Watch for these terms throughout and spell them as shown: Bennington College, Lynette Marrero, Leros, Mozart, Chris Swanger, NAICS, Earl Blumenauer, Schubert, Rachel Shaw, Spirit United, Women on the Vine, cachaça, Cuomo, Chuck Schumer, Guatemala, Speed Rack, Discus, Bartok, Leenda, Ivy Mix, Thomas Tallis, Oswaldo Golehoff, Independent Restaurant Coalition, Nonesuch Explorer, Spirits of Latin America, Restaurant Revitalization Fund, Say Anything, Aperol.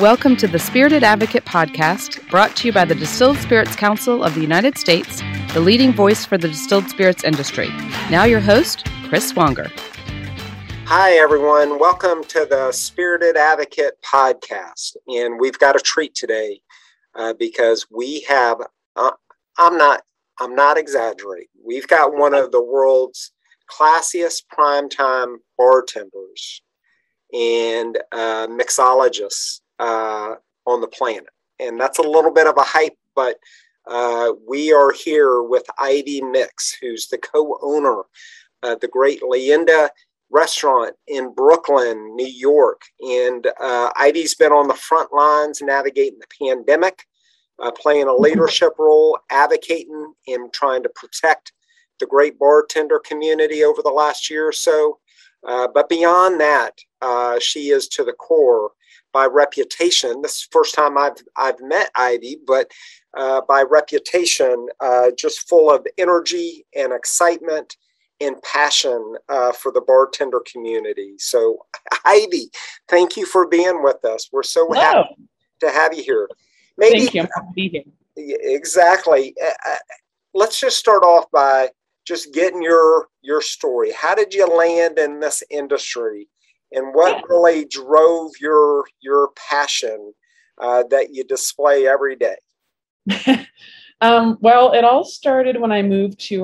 Welcome to the Spirited Advocate podcast, brought to you by the Distilled Spirits Council of the United States, the leading voice for the distilled spirits industry. Now your host, Chris Swanger. Hi, everyone. Welcome to the Spirited Advocate podcast. And we've got a treat today because we have, I'm not exaggerating. We've got one of the world's classiest primetime bartenders and mixologists on the planet. And that's a little bit of a hype, but we are here with Ivy Mix, who's the co-owner of the great Leenda restaurant in Brooklyn, New York. And Ivy's been on the front lines navigating the pandemic, playing a leadership role, advocating and trying to protect the great bartender community over the last year or so. But beyond that, she is to the core by reputation. This is the first time I've met Ivy, but by reputation, just full of energy and excitement and passion for the bartender community. So, Ivy, thank you for being with us. We're so happy to have you here. Maybe, thank you. I'm happy to be here. Exactly. Let's just start off by just getting your story. How did you land in this industry, and what really drove your passion that you display every day? Well, it all started when I moved to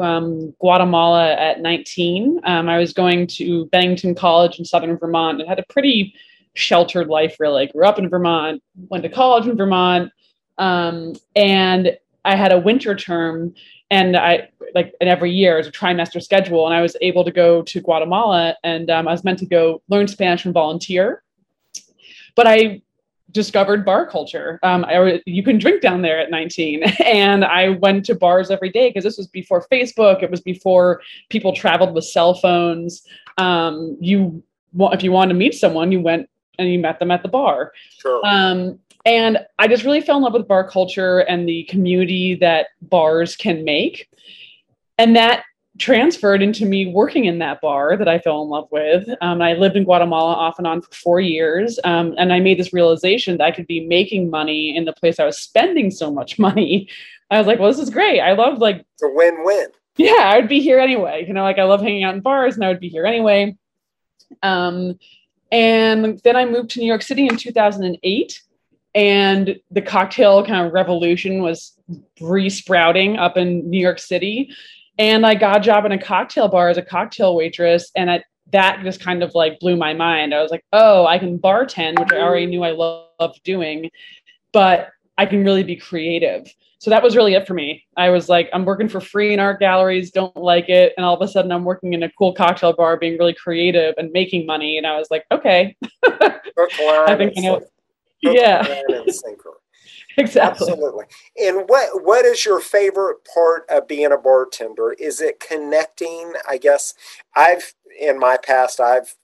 Guatemala at 19. I was going to Bennington College in southern Vermont and had a pretty sheltered life, really. I grew up in Vermont, went to college in Vermont, and I had a winter term, and and every year it's a trimester schedule, and I was able to go to Guatemala, and I was meant to go learn Spanish and volunteer, but I discovered bar culture. You can drink down there at 19, and I went to bars every day because this was before Facebook. It was before people traveled with cell phones. If you wanted to meet someone, you went and you met them at the bar. Sure. And I just really fell in love with bar culture and the community that bars can make. And that transferred into me working in that bar that I fell in love with. I lived in Guatemala off and on for 4 years. And I made this realization that I could be making money in the place I was spending so much money. I was like, well, this is great. I love it's a win-win. Yeah, I would be here anyway. I love hanging out in bars, and I would be here anyway. And then I moved to New York City in 2008. And the cocktail kind of revolution was re-sprouting up in New York City. And I got a job in a cocktail bar as a cocktail waitress. And that just kind of blew my mind. I was like, oh, I can bartend, which I already knew I loved doing, but I can really be creative. So that was really it for me. I was like, I'm working for free in art galleries, don't like it. And all of a sudden I'm working in a cool cocktail bar, being really creative and making money. And I was like, okay. I think yeah. Exactly. Absolutely. And what is your favorite part of being a bartender? Is it connecting? I guess in my past, I've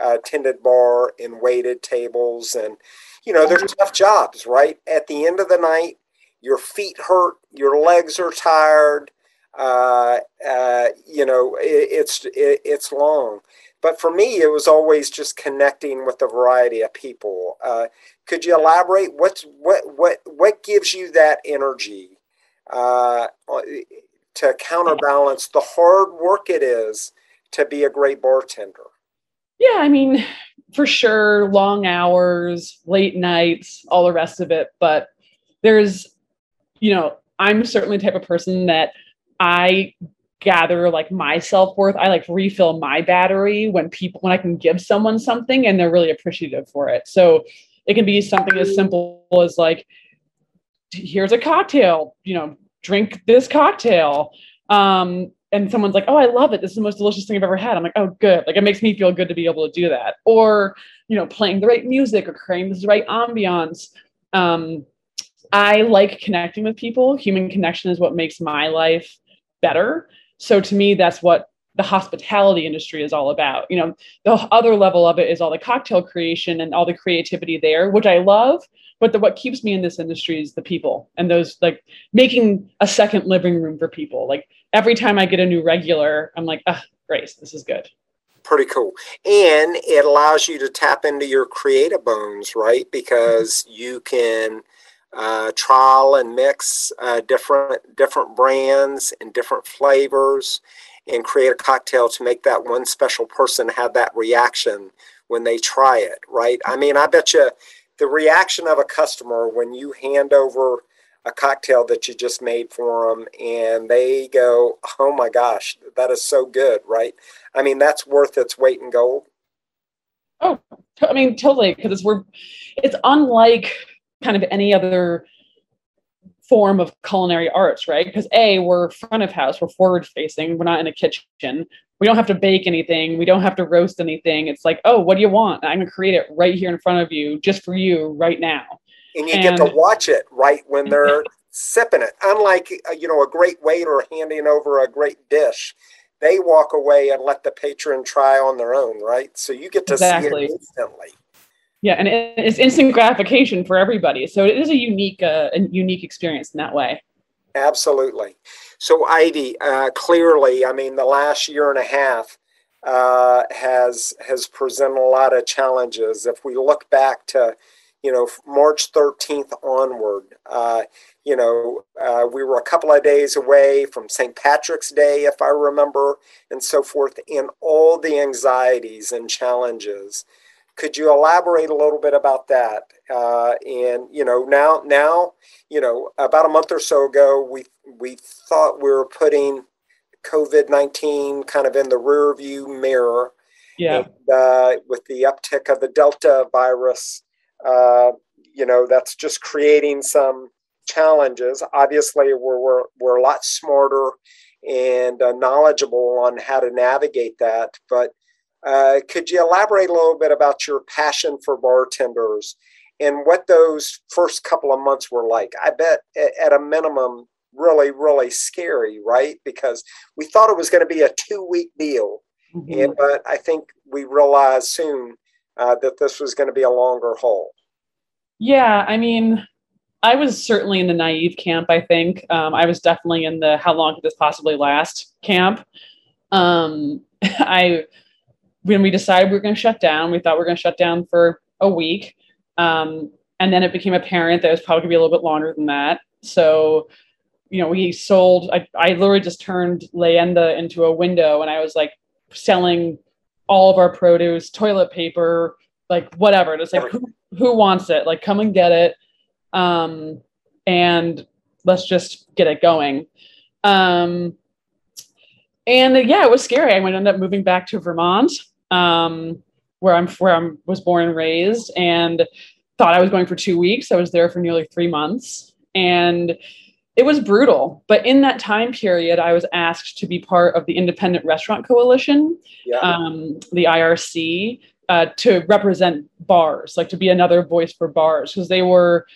attended bar and waited tables, and they're tough jobs, right? At the end of the night, your feet hurt, your legs are tired. It's long. But for me, it was always just connecting with a variety of people. Could you elaborate? What gives you that energy to counterbalance the hard work it is to be a great bartender? Yeah, I mean, for sure, long hours, late nights, all the rest of it. But there's, I'm certainly the type of person that I gather my self-worth. I refill my battery when I can give someone something and they're really appreciative for it. So it can be something as simple as here's a cocktail, drink this cocktail. And someone's like, oh, I love it. This is the most delicious thing I've ever had. I'm like, oh, good. It makes me feel good to be able to do that. Or, playing the right music or creating the right ambiance. I like connecting with people. Human connection is what makes my life better. So to me, that's what the hospitality industry is all about. The other level of it is all the cocktail creation and all the creativity there, which I love, but what keeps me in this industry is the people and those making a second living room for people. Every time I get a new regular, I'm like, ah, Grace, this is good. pretty cool. And it allows you to tap into your creative bones, right? Because you can trial and mix different brands and different flavors and create a cocktail to make that one special person have that reaction when they try it, right? I mean, I bet you the reaction of a customer when you hand over a cocktail that you just made for them and they go, oh my gosh, that is so good, right? I mean, that's worth its weight in gold. Oh, I mean, totally. Because it's unlike kind of any other form of culinary arts, right? Because A, we're front of house, we're forward facing, we're not in a kitchen. We don't have to bake anything. We don't have to roast anything. It's like, oh, what do you want? I'm going to create it right here in front of you, just for you right now. And you get to watch it right when they're sipping it. Unlike, a great waiter handing over a great dish, they walk away and let the patron try on their own, right? So you get to see it instantly. Yeah, and it's instant gratification for everybody. So it is a unique experience in that way. Absolutely. So Ivy, clearly, I mean, the last year and a half has presented a lot of challenges. If we look back to March 13th onward, we were a couple of days away from St. Patrick's Day, if I remember, and so forth, and all the anxieties and challenges. Could you elaborate a little bit about that? Now, about a month or so ago, we thought we were putting COVID-19 kind of in the rearview mirror. Yeah. And with the uptick of the Delta virus, that's just creating some challenges. Obviously, we're a lot smarter and knowledgeable on how to navigate that. But could you elaborate a little bit about your passion for bartenders and what those first couple of months were like? I bet at a minimum, really, really scary, right? Because we thought it was going to be a 2-week deal. Mm-hmm. But I think we realized soon that this was going to be a longer haul. Yeah, I mean, I was certainly in the naive camp, I think. I was definitely in the how long could this possibly last camp. When we decided we were going to shut down, we thought we were going to shut down for a week. And then it became apparent that it was probably going to be a little bit longer than that. So, we sold, I literally just turned Leenda into a window, and I was like selling all of our produce, toilet paper, like whatever. Just like, who wants it? Like, come and get it. And let's just get it going. It was scary. I ended up moving back to Vermont, where I was born and raised, and thought I was going for 2 weeks. I was there for nearly 3 months, and it was brutal. But in that time period, I was asked to be part of the Independent Restaurant Coalition, the IRC, to represent bars, like to be another voice for bars, because they were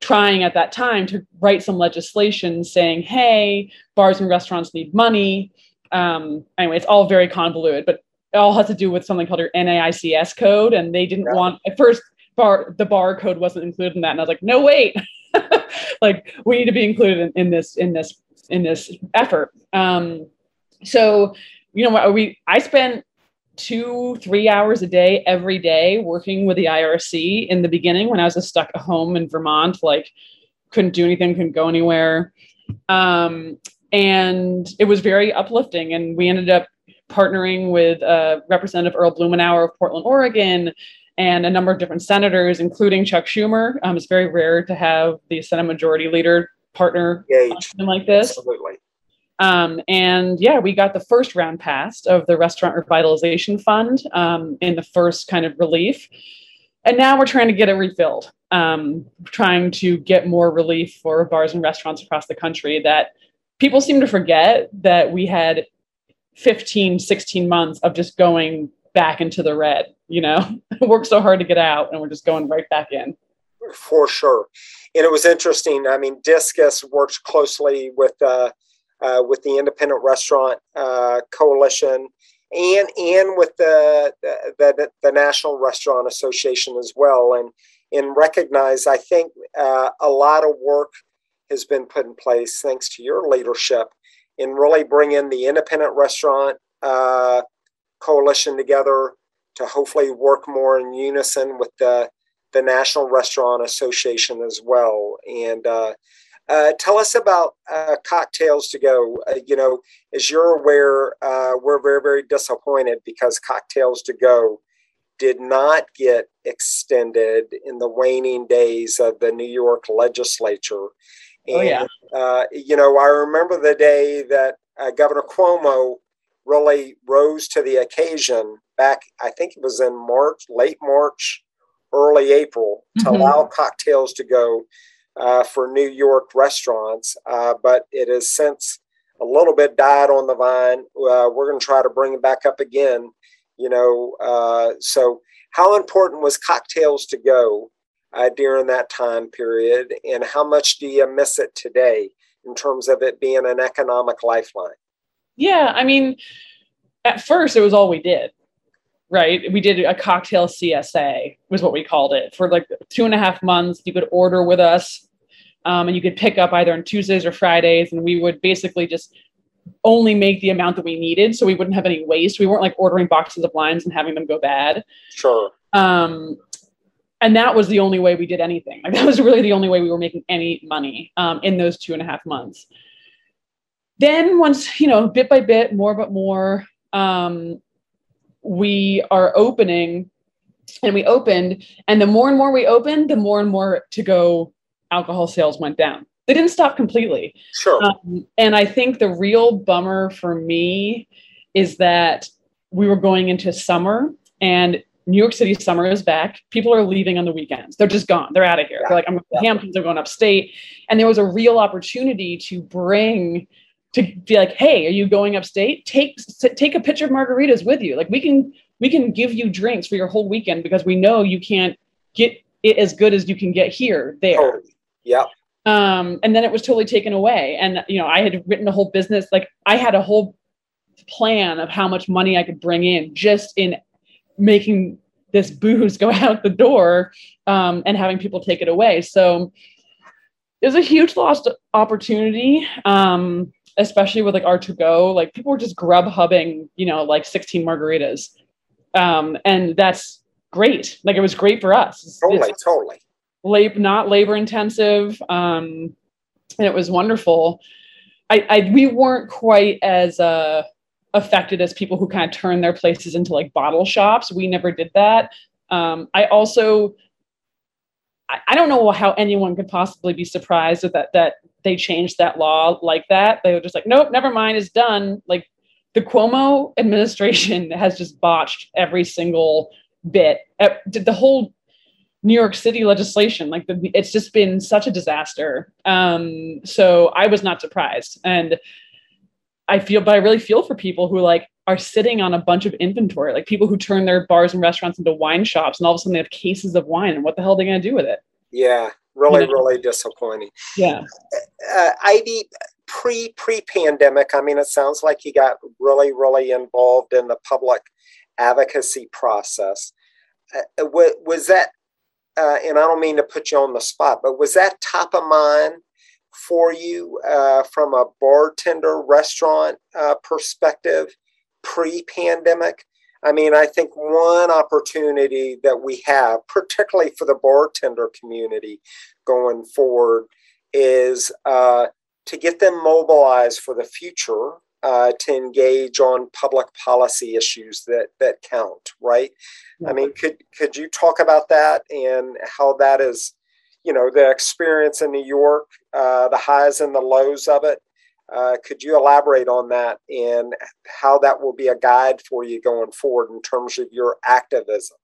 trying at that time to write some legislation saying, hey, bars and restaurants need money. Anyway, it's all very convoluted, but it all has to do with something called your NAICS code. And they didn't want, at first, the bar code wasn't included in that. And I was like, no, wait. Like, we need to be included in this effort. I spent 2-3 hours a day every day working with the IRC in the beginning when I was just stuck at home in Vermont, like couldn't do anything, couldn't go anywhere. And it was very uplifting. And we ended up partnering with Representative Earl Blumenauer of Portland, Oregon, and a number of different senators, including Chuck Schumer. It's very rare to have the Senate Majority Leader partner like this. Absolutely. We got the first round passed of the Restaurant Revitalization Fund in the first kind of relief. And now we're trying to get it refilled, trying to get more relief for bars and restaurants across the country that people seem to forget that we had 15, 16 months of just going back into the red, worked so hard to get out and we're just going right back in. For sure. And it was interesting. I mean, Discus works closely with the Independent Restaurant Coalition and with the National Restaurant Association as well, and recognize, I think, a lot of work has been put in place thanks to your leadership in really bringing the independent restaurant coalition together to hopefully work more in unison with the National Restaurant Association as well. And tell us about Cocktails to Go. You know, as you're aware, we're very, very disappointed because Cocktails to Go did not get extended in the waning days of the New York legislature. And, you know, I remember the day that Governor Cuomo really rose to the occasion back, I think it was in March, late March, early April, to allow Cocktails to Go for New York restaurants. But it has since a little bit died on the vine. We're going to try to bring it back up again. You know, so how important was Cocktails to Go during that time period, and how much do you miss it today in terms of it being an economic lifeline? Yeah, I mean, at first it was all we did, right? We did a cocktail CSA was what we called it for like 2.5 months. You could order with us and you could pick up either on Tuesdays or Fridays, and we would basically just only make the amount that we needed, so we wouldn't have any waste. We weren't like ordering boxes of limes and having them go bad. Sure. And that was the only way we did anything. Like that was really the only way we were making any money in those 2.5 months. Then once, you know, bit by bit, more but more, we are opening, and we opened, and the more and more we opened, the more and more to-go alcohol sales went down. They didn't stop completely. Sure. And I think the real bummer for me is that we were going into summer, and New York City summer is back. People are leaving on the weekends. They're just gone. They're out of here. Yeah. They're like, I'm going to the Hamptons, I'm going upstate. And there was a real opportunity to be like, hey, are you going upstate? Take a pitcher of margaritas with you. Like we can give you drinks for your whole weekend because we know you can't get it as good as you can get here, there. Oh, yeah. And then it was totally taken away. And, you know, I had written a whole business, like I had a whole plan of how much money I could bring in just in making this booze go out the door, and having people take it away. So it was a huge lost opportunity. Especially with like our to go, like people were just grub hubbing, you know, like 16 margaritas. And that's great. Like it was great for us. Totally. Not labor intensive, and it was wonderful. We weren't quite as affected as people who kind of turned their places into like bottle shops. We never did that. I don't know how anyone could possibly be surprised at that they changed that law like that. They were just like, nope, never mind, it's done. Like the Cuomo administration has just botched every single bit. The whole New York City legislation, like it's just been such a disaster. So I was not surprised, and I really feel for people who like are sitting on a bunch of inventory, like people who turn their bars and restaurants into wine shops, and all of a sudden they have cases of wine, and what the hell are they going to do with it? Yeah, really, really disappointing. Yeah, Ivy, pre-pandemic. I mean, it sounds like you got really, really involved in the public advocacy process. Was that? And I don't mean to put you on the spot, but was that top of mind for you from a bartender restaurant perspective pre-pandemic? I mean, I think one opportunity that we have, particularly for the bartender community going forward, is to get them mobilized for the future, to engage on public policy issues that count, right? I mean, could you talk about that and how that is, you know, the experience in New York, the highs and the lows of it? Could you elaborate on that and how that will be a guide for you going forward in terms of your activism?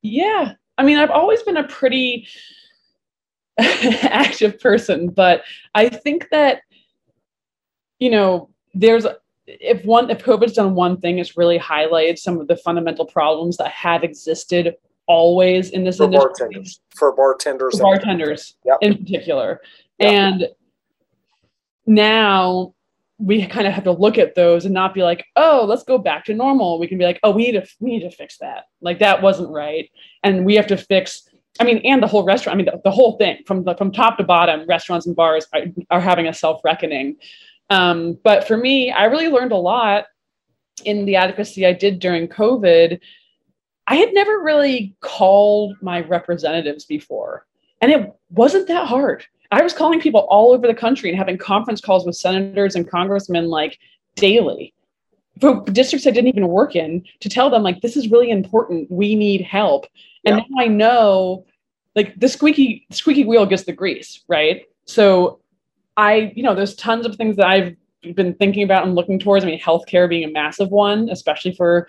Yeah, I mean, I've always been a pretty active person, but I think that, you know, if COVID's done one thing, it's really highlighted some of the fundamental problems that have existed always in this industry. For bartenders yep. in particular. Yep. And now we kind of have to look at those and not be like, oh, let's go back to normal. We can be like, oh, we need to fix that. Like that wasn't right. And we have to fix, I mean, and the whole restaurant, I mean, the whole thing from top to bottom, restaurants and bars are having a self-reckoning. But for me, I really learned a lot in the advocacy I did during COVID, I had never really called my representatives before. And it wasn't that hard. I was calling people all over the country and having conference calls with senators and congressmen like daily for districts I didn't even work in to tell them like, this is really important. We need help. And now I know like the squeaky wheel gets the grease, right? So I, you know, there's tons of things that I've been thinking about and looking towards. I mean, healthcare being a massive one, especially for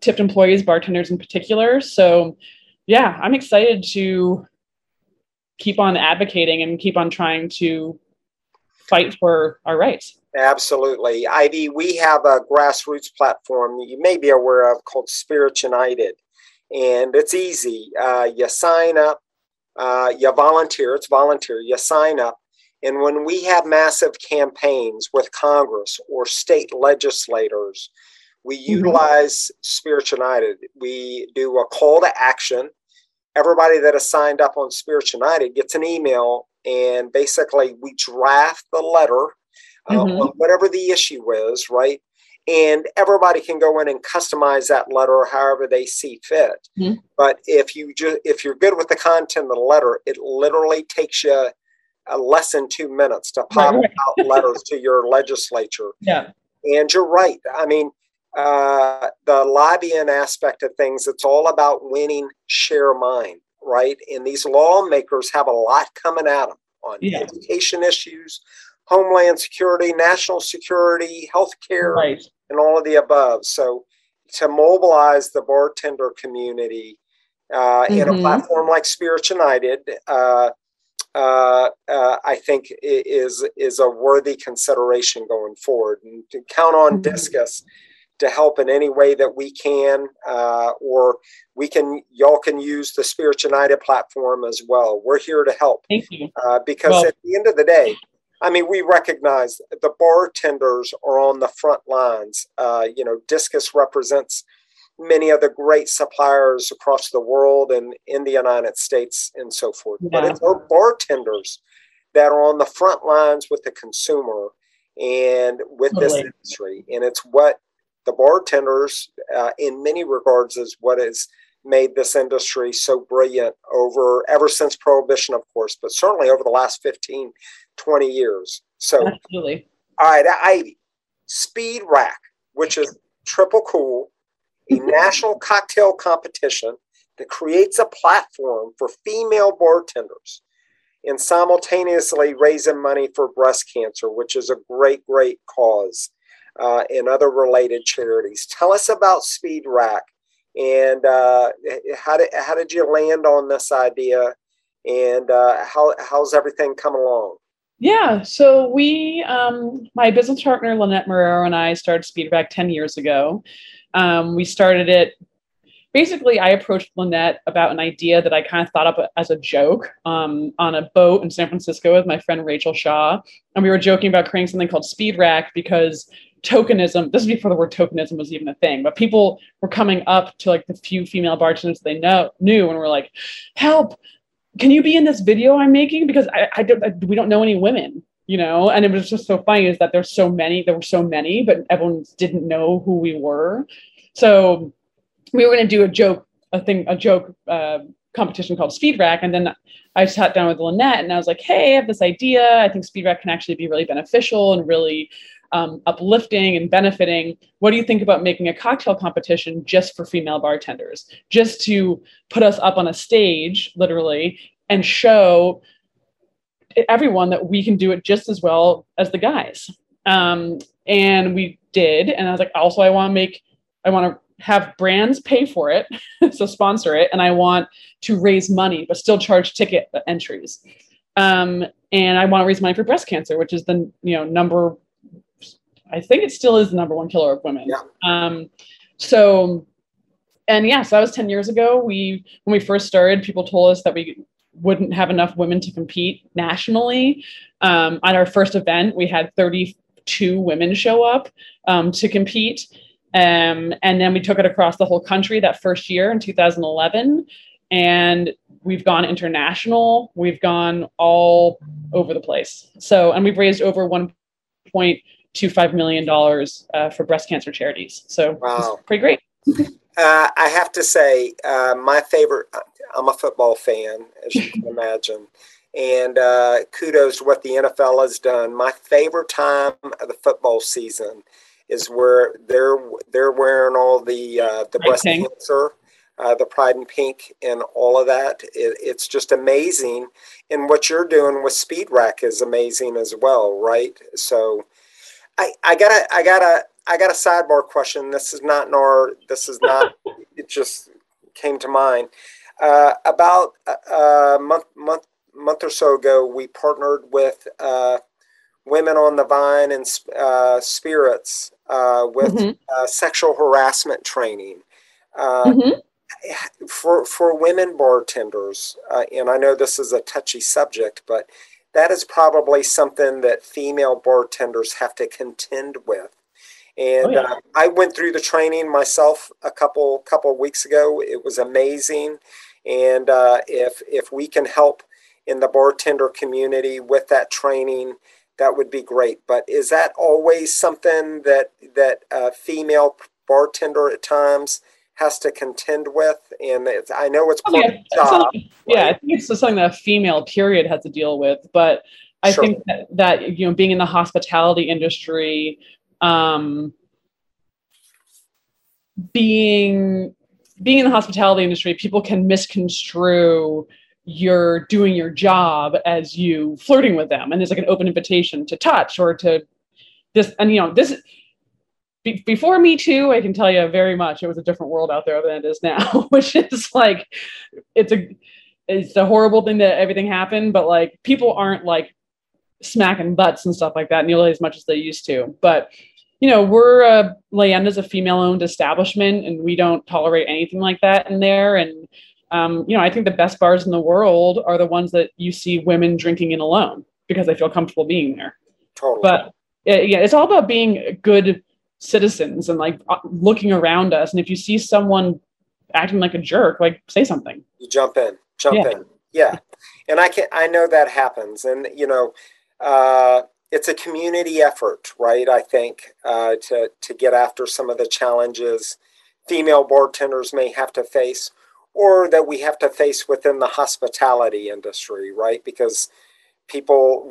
tipped employees, bartenders in particular. So yeah, I'm excited to keep on advocating and keep on trying to fight for our rights. Absolutely. Ivy, we have a grassroots platform you may be aware of called Spirit United. And it's easy. You sign up, you volunteer, it's volunteer, you sign up. And when we have massive campaigns with Congress or state legislators, we utilize Spirit United. We do a call to action. Everybody that has signed up on Spirit United gets an email, and basically we draft the letter, on whatever the issue is, right? And everybody can go in and customize that letter however they see fit. But if you're good with the content of the letter, it literally takes you less than 2 minutes to pop out letters to your legislature. Yeah. And you're right. I mean, the lobbying aspect of things, it's all about winning share mine, right? And these lawmakers have a lot coming at them on education issues, homeland security, national security, healthcare, and all of the above. So to mobilize the bartender community in a platform like Spirit United, I think is a worthy consideration going forward, and to count on Discus to help in any way that we can, or we can, y'all can use the Spirit United platform as well. We're here to help. Thank you. Because at the end of the day, I mean, we recognize the bartenders are on the front lines. You know, Discus represents many of the great suppliers across the world and in the United States and so forth. Yeah. But it's our bartenders that are on the front lines with the consumer and with this industry. And it's what the bartenders, in many regards, is what has made this industry so brilliant ever since Prohibition, of course, but certainly over the last 15, 20 years. So, all right, Ivy, Speed Rack, which is triple cool, a national cocktail competition that creates a platform for female bartenders and simultaneously raising money for breast cancer, which is a great, great cause, and other related charities. Tell us about Speed Rack and how did you land on this idea, and how's everything come along? Yeah, so we, my business partner, Lynette Marrero, and I started Speed Rack 10 years ago. We started it, basically I approached Lynette about an idea that I kind of thought up as a joke on a boat in San Francisco with my friend Rachel Shaw. And we were joking about creating something called Speed Rack because tokenism, this is before the word tokenism was even a thing, but people were coming up to like the few female bartenders they knew and were like, help. Can you be in this video I'm making? Because we don't know any women, you know? And it was just so funny is that there were so many, but everyone didn't know who we were. So we were going to do a joke competition called Speed Rack. And then I sat down with Lynette and I was like, hey, I have this idea. I think Speed Rack can actually be really beneficial and really uplifting and benefiting. What do you think about making a cocktail competition just for female bartenders, just to put us up on a stage, literally, and show everyone that we can do it just as well as the guys. And we did. And I was like, also, I want to have brands pay for it. So sponsor it. And I want to raise money, but still charge ticket entries. And I want to raise money for breast cancer, which is the, I think it still is the number one killer of women. Yeah. So that was 10 years ago. When we first started, people told us that we wouldn't have enough women to compete nationally. On our first event, we had 32 women show up to compete. And then we took it across the whole country that first year in 2011. And we've gone international. We've gone all over the place. So, and we've raised over 1.2 to $5 million for breast cancer charities. So It's pretty great. I have to say, my favorite, I'm a football fan, as you can imagine, and kudos to what the NFL has done. My favorite time of the football season is where they're wearing all the breast cancer, the pride in pink, and all of that. It's just amazing. And what you're doing with Speed Rack is amazing as well, right? So I got a sidebar question. This is not. It just came to mind. About a month or so ago, we partnered with Women on the Vine and Spirits with sexual harassment training for women bartenders. And I know this is a touchy subject, but that is probably something that female bartenders have to contend with. And I went through the training myself a couple of weeks ago. It was amazing. And if we can help in the bartender community with that training, that would be great. But is that always something that a female bartender at times has to contend with? And I know it's part of the job. I think it's just something that a female period has to deal with. But I think that you know, being in the hospitality industry, being in the hospitality industry, people can misconstrue you're doing your job as you flirting with them, and there's like an open invitation to touch or to this. And you know, this before Me Too, I can tell you very much it was a different world out there than it is now, which is like it's a horrible thing that everything happened, but like people aren't like smacking butts and stuff like that nearly as much as they used to. But you know, Leenda's a female-owned establishment, and we don't tolerate anything like that in there. And you know, I think the best bars in the world are the ones that you see women drinking in alone because they feel comfortable being there. Totally. But it's all about being good citizens and like looking around us. And if you see someone acting like a jerk, like say something. You jump in. Yeah, and I know that happens, and you know. It's a community effort, right? I think to get after some of the challenges female bartenders may have to face, or that we have to face within the hospitality industry, right? Because people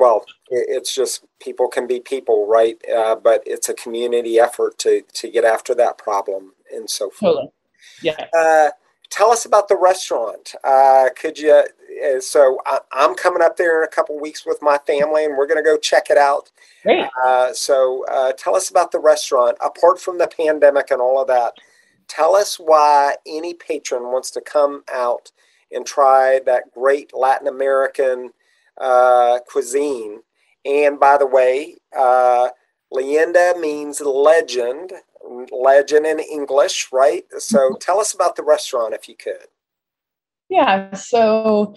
can be people, right? But it's a community effort to get after that problem and so forth. Totally. Yeah. Tell us about the restaurant. Could you? So I'm coming up there in a couple of weeks with my family, and we're going to go check it out. Great. So tell us about the restaurant. Apart from the pandemic and all of that, tell us why any patron wants to come out and try that great Latin American cuisine. And by the way, Leenda means legend in English, right? So tell us about the restaurant if you could. Yeah, so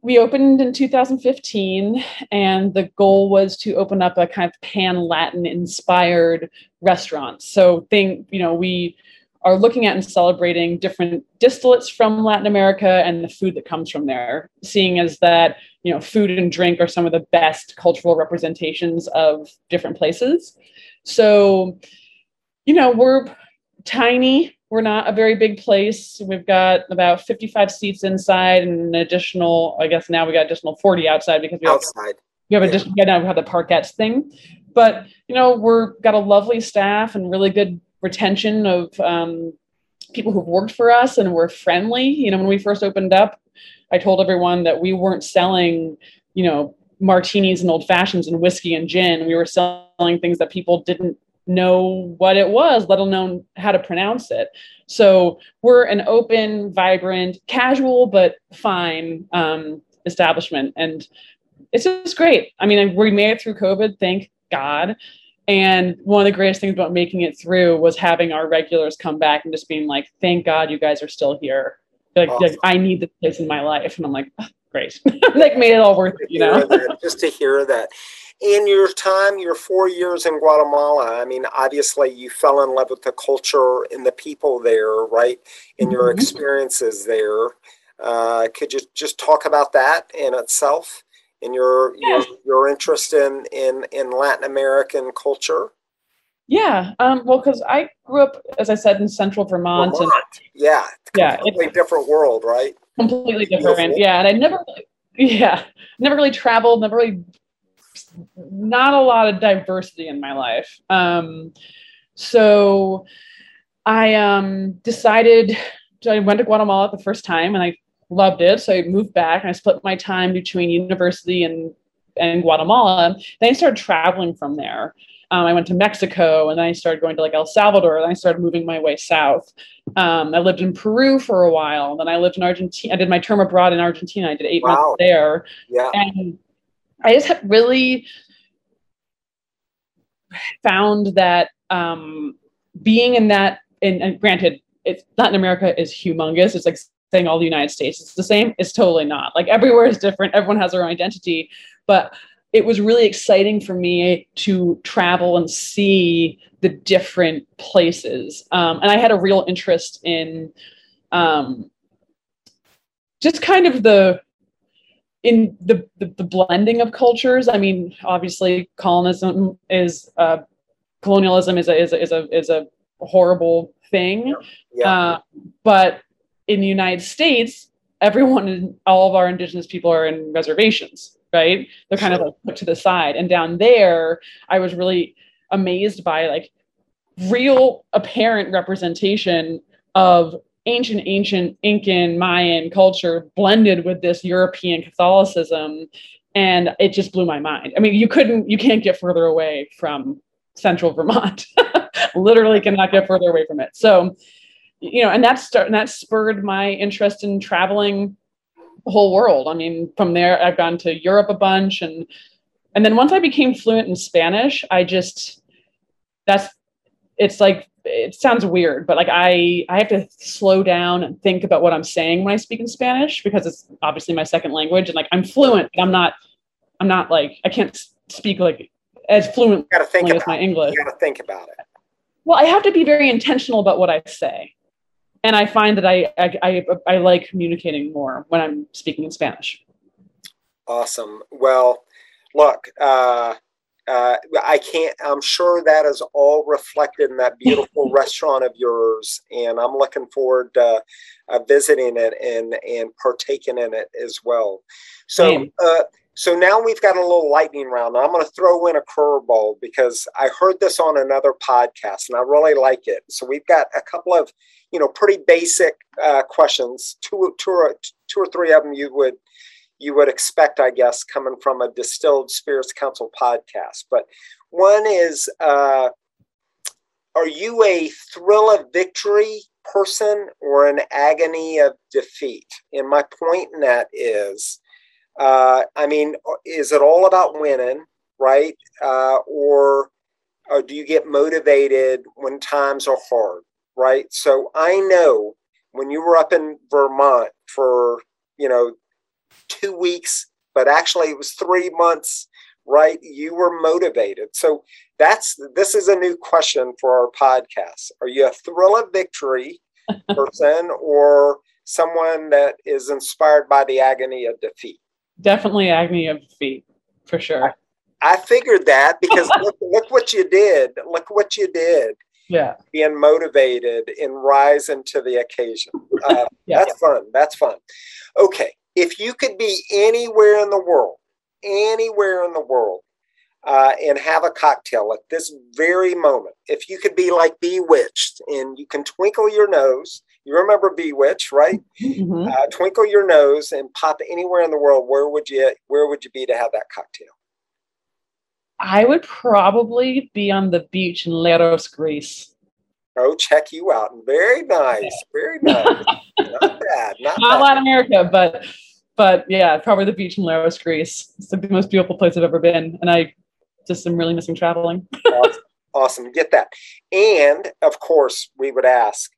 we opened in 2015, and the goal was to open up a kind of pan-Latin inspired restaurant. So we are looking at and celebrating different distillates from Latin America and the food that comes from there, seeing as that, you know, food and drink are some of the best cultural representations of different places. So, you know, we're tiny. We're not a very big place. We've got about 55 seats inside and an additional, I guess now we got additional 40 outside because we have the parquettes thing. But, you know, we've got a lovely staff and really good retention of people who've worked for us, and we're friendly. You know, when we first opened up, I told everyone that we weren't selling, you know, martinis and old fashions and whiskey and gin. We were selling things that people didn't know what it was, let alone how to pronounce it. So we're an open, vibrant, casual, but fine establishment. And it's just great. I mean, we made it through COVID, thank God. And one of the greatest things about making it through was having our regulars come back and just being like, thank God you guys are still here. Like, awesome. Like I need this place in my life. And I'm like, oh, great. Like made it all worth it, you know? Just to hear that. In your time, your 4 years in Guatemala, I mean, obviously you fell in love with the culture and the people there, right? And your experiences there. Could you just talk about that in itself and your interest in Latin American culture? Yeah, well, because I grew up, as I said, in central Vermont. Yeah, completely different world, right? Completely different, yeah. And I never really traveled, not a lot of diversity in my life. So I decided, I went to Guatemala the first time and I loved it. So I moved back and I split my time between university and Guatemala. Then I started traveling from there. I went to Mexico and then I started going to like El Salvador and I started moving my way south. I lived in Peru for a while. And then I lived in Argentina. I did my term abroad in Argentina. I did 8 months there. Yeah. And I just have really found that being in that, and granted, Latin America is humongous. It's like saying all the United States is the same. It's totally not. Like everywhere is different. Everyone has their own identity. But it was really exciting for me to travel and see the different places. And I had a real interest in just kind of the blending of cultures. I mean, obviously colonialism is a horrible thing. Yeah. But in the United States, all of our indigenous people are in reservations. Right. They're kind of like put to the side. And down there, I was really amazed by like real apparent representation of ancient Incan, Mayan culture blended with this European Catholicism. And it just blew my mind. I mean, you can't get further away from central Vermont, literally cannot get further away from it. So, you know, and that spurred my interest in traveling the whole world. I mean, from there, I've gone to Europe a bunch. And then once I became fluent in Spanish, it's like, it sounds weird, but like I have to slow down and think about what I'm saying when I speak in Spanish, because it's obviously my second language. And like, I'm fluent, but I'm not like, I can't speak like as fluently as my English. You got to think about it. Well, I have to be very intentional about what I say. And I find that I like communicating more when I'm speaking in Spanish. Awesome. Well, look, I'm sure that is all reflected in that beautiful restaurant of yours. And I'm looking forward to visiting it and partaking in it as well. So now we've got a little lightning round. I'm going to throw in a curveball because I heard this on another podcast and I really like it. So we've got a couple of, you know, pretty basic questions. Two or three of them you would expect, I guess, coming from a Distilled Spirits Council podcast. But one is, are you a thrill of victory person or an agony of defeat? And my point in that is, I mean, is it all about winning, right? Or do you get motivated when times are hard, right? So I know when you were up in Vermont for, you know, 2 weeks, but actually it was 3 months, right? You were motivated. So this is a new question for our podcast. Are you a thrill of victory person or someone that is inspired by the agony of defeat? Definitely agony of defeat, for sure. I figured that because look what you did. Look what you did. Yeah. Being motivated and rising to the occasion. That's fun. Okay. If you could be anywhere in the world, and have a cocktail at this very moment, if you could be like Bewitched and you can twinkle your nose, you remember Bewitched, right? Mm-hmm. Twinkle your nose and pop anywhere in the world. Where would you be to have that cocktail? I would probably be on the beach in Leros, Greece. Oh, check you out! Very nice, very nice. Not bad. Latin America, but yeah, probably the beach in Leros, Greece. It's the most beautiful place I've ever been, and I just am really missing traveling. Awesome, get that. And of course, we would ask.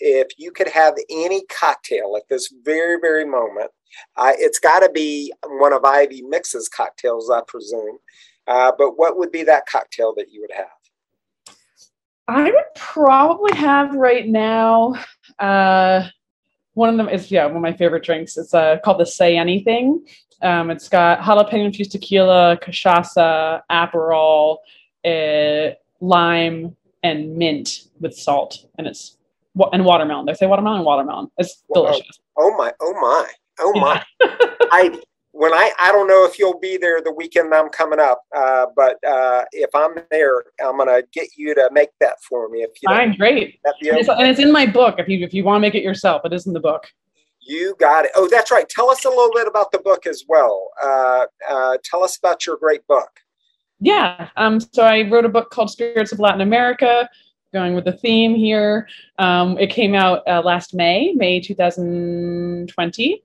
If you could have any cocktail at this very, very moment, it's got to be one of Ivy Mix's cocktails, I presume. But what would be that cocktail that you would have? I would probably have right now One of them is, yeah, one of my favorite drinks. It's called the Say Anything. It's got jalapeno infused tequila, cachaça, Aperol, lime, and mint with salt, and it's and watermelon. They say watermelon and watermelon. It's delicious. Oh my! Yeah. I don't know if you'll be there the weekend I'm coming up, but if I'm there, I'm gonna get you to make that for me. If you don't, I'm great, and it's in my book. If you want to make it yourself, it is in the book. You got it. Oh, that's right. Tell us a little bit about the book as well. Tell us about your great book. Yeah. So I wrote a book called Spirits of Latin America, going with the theme here. It came out last May 2020.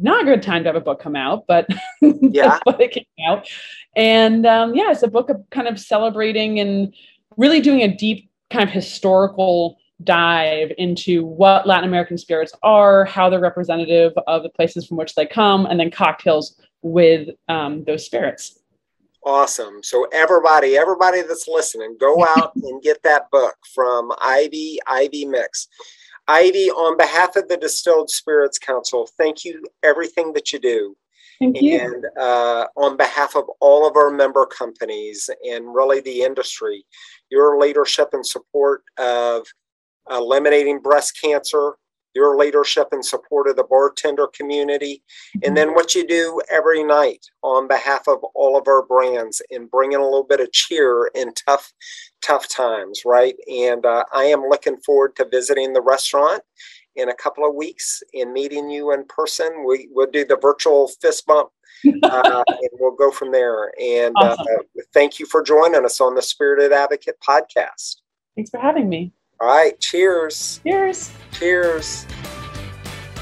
Not a good time to have a book come out, but yeah, but it came out. And yeah, it's a book of kind of celebrating and really doing a deep kind of historical dive into what Latin American spirits are, how they're representative of the places from which they come, and then cocktails with those spirits. Awesome. So everybody that's listening, go out and get that book from Ivy Mix. Ivy, on behalf of the Distilled Spirits Council, thank you for everything that you do. Thank you. And on behalf of all of our member companies and really the industry, your leadership and support of eliminating breast cancer, your leadership and support of the bartender community, and then what you do every night on behalf of all of our brands and bringing a little bit of cheer in tough times, right? And I am looking forward to visiting the restaurant in a couple of weeks and meeting you in person. We'll do the virtual fist bump and we'll go from there. And awesome. Thank you for joining us on the Spirited Advocate podcast. Thanks for having me. All right. Cheers. Cheers. Cheers.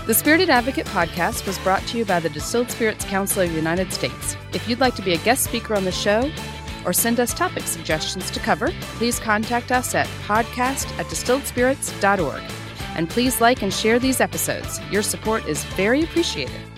The Spirited Advocate podcast was brought to you by the Distilled Spirits Council of the United States. If you'd like to be a guest speaker on the show or send us topic suggestions to cover, please contact us at podcast@distilledspirits.org. And please like and share these episodes. Your support is very appreciated.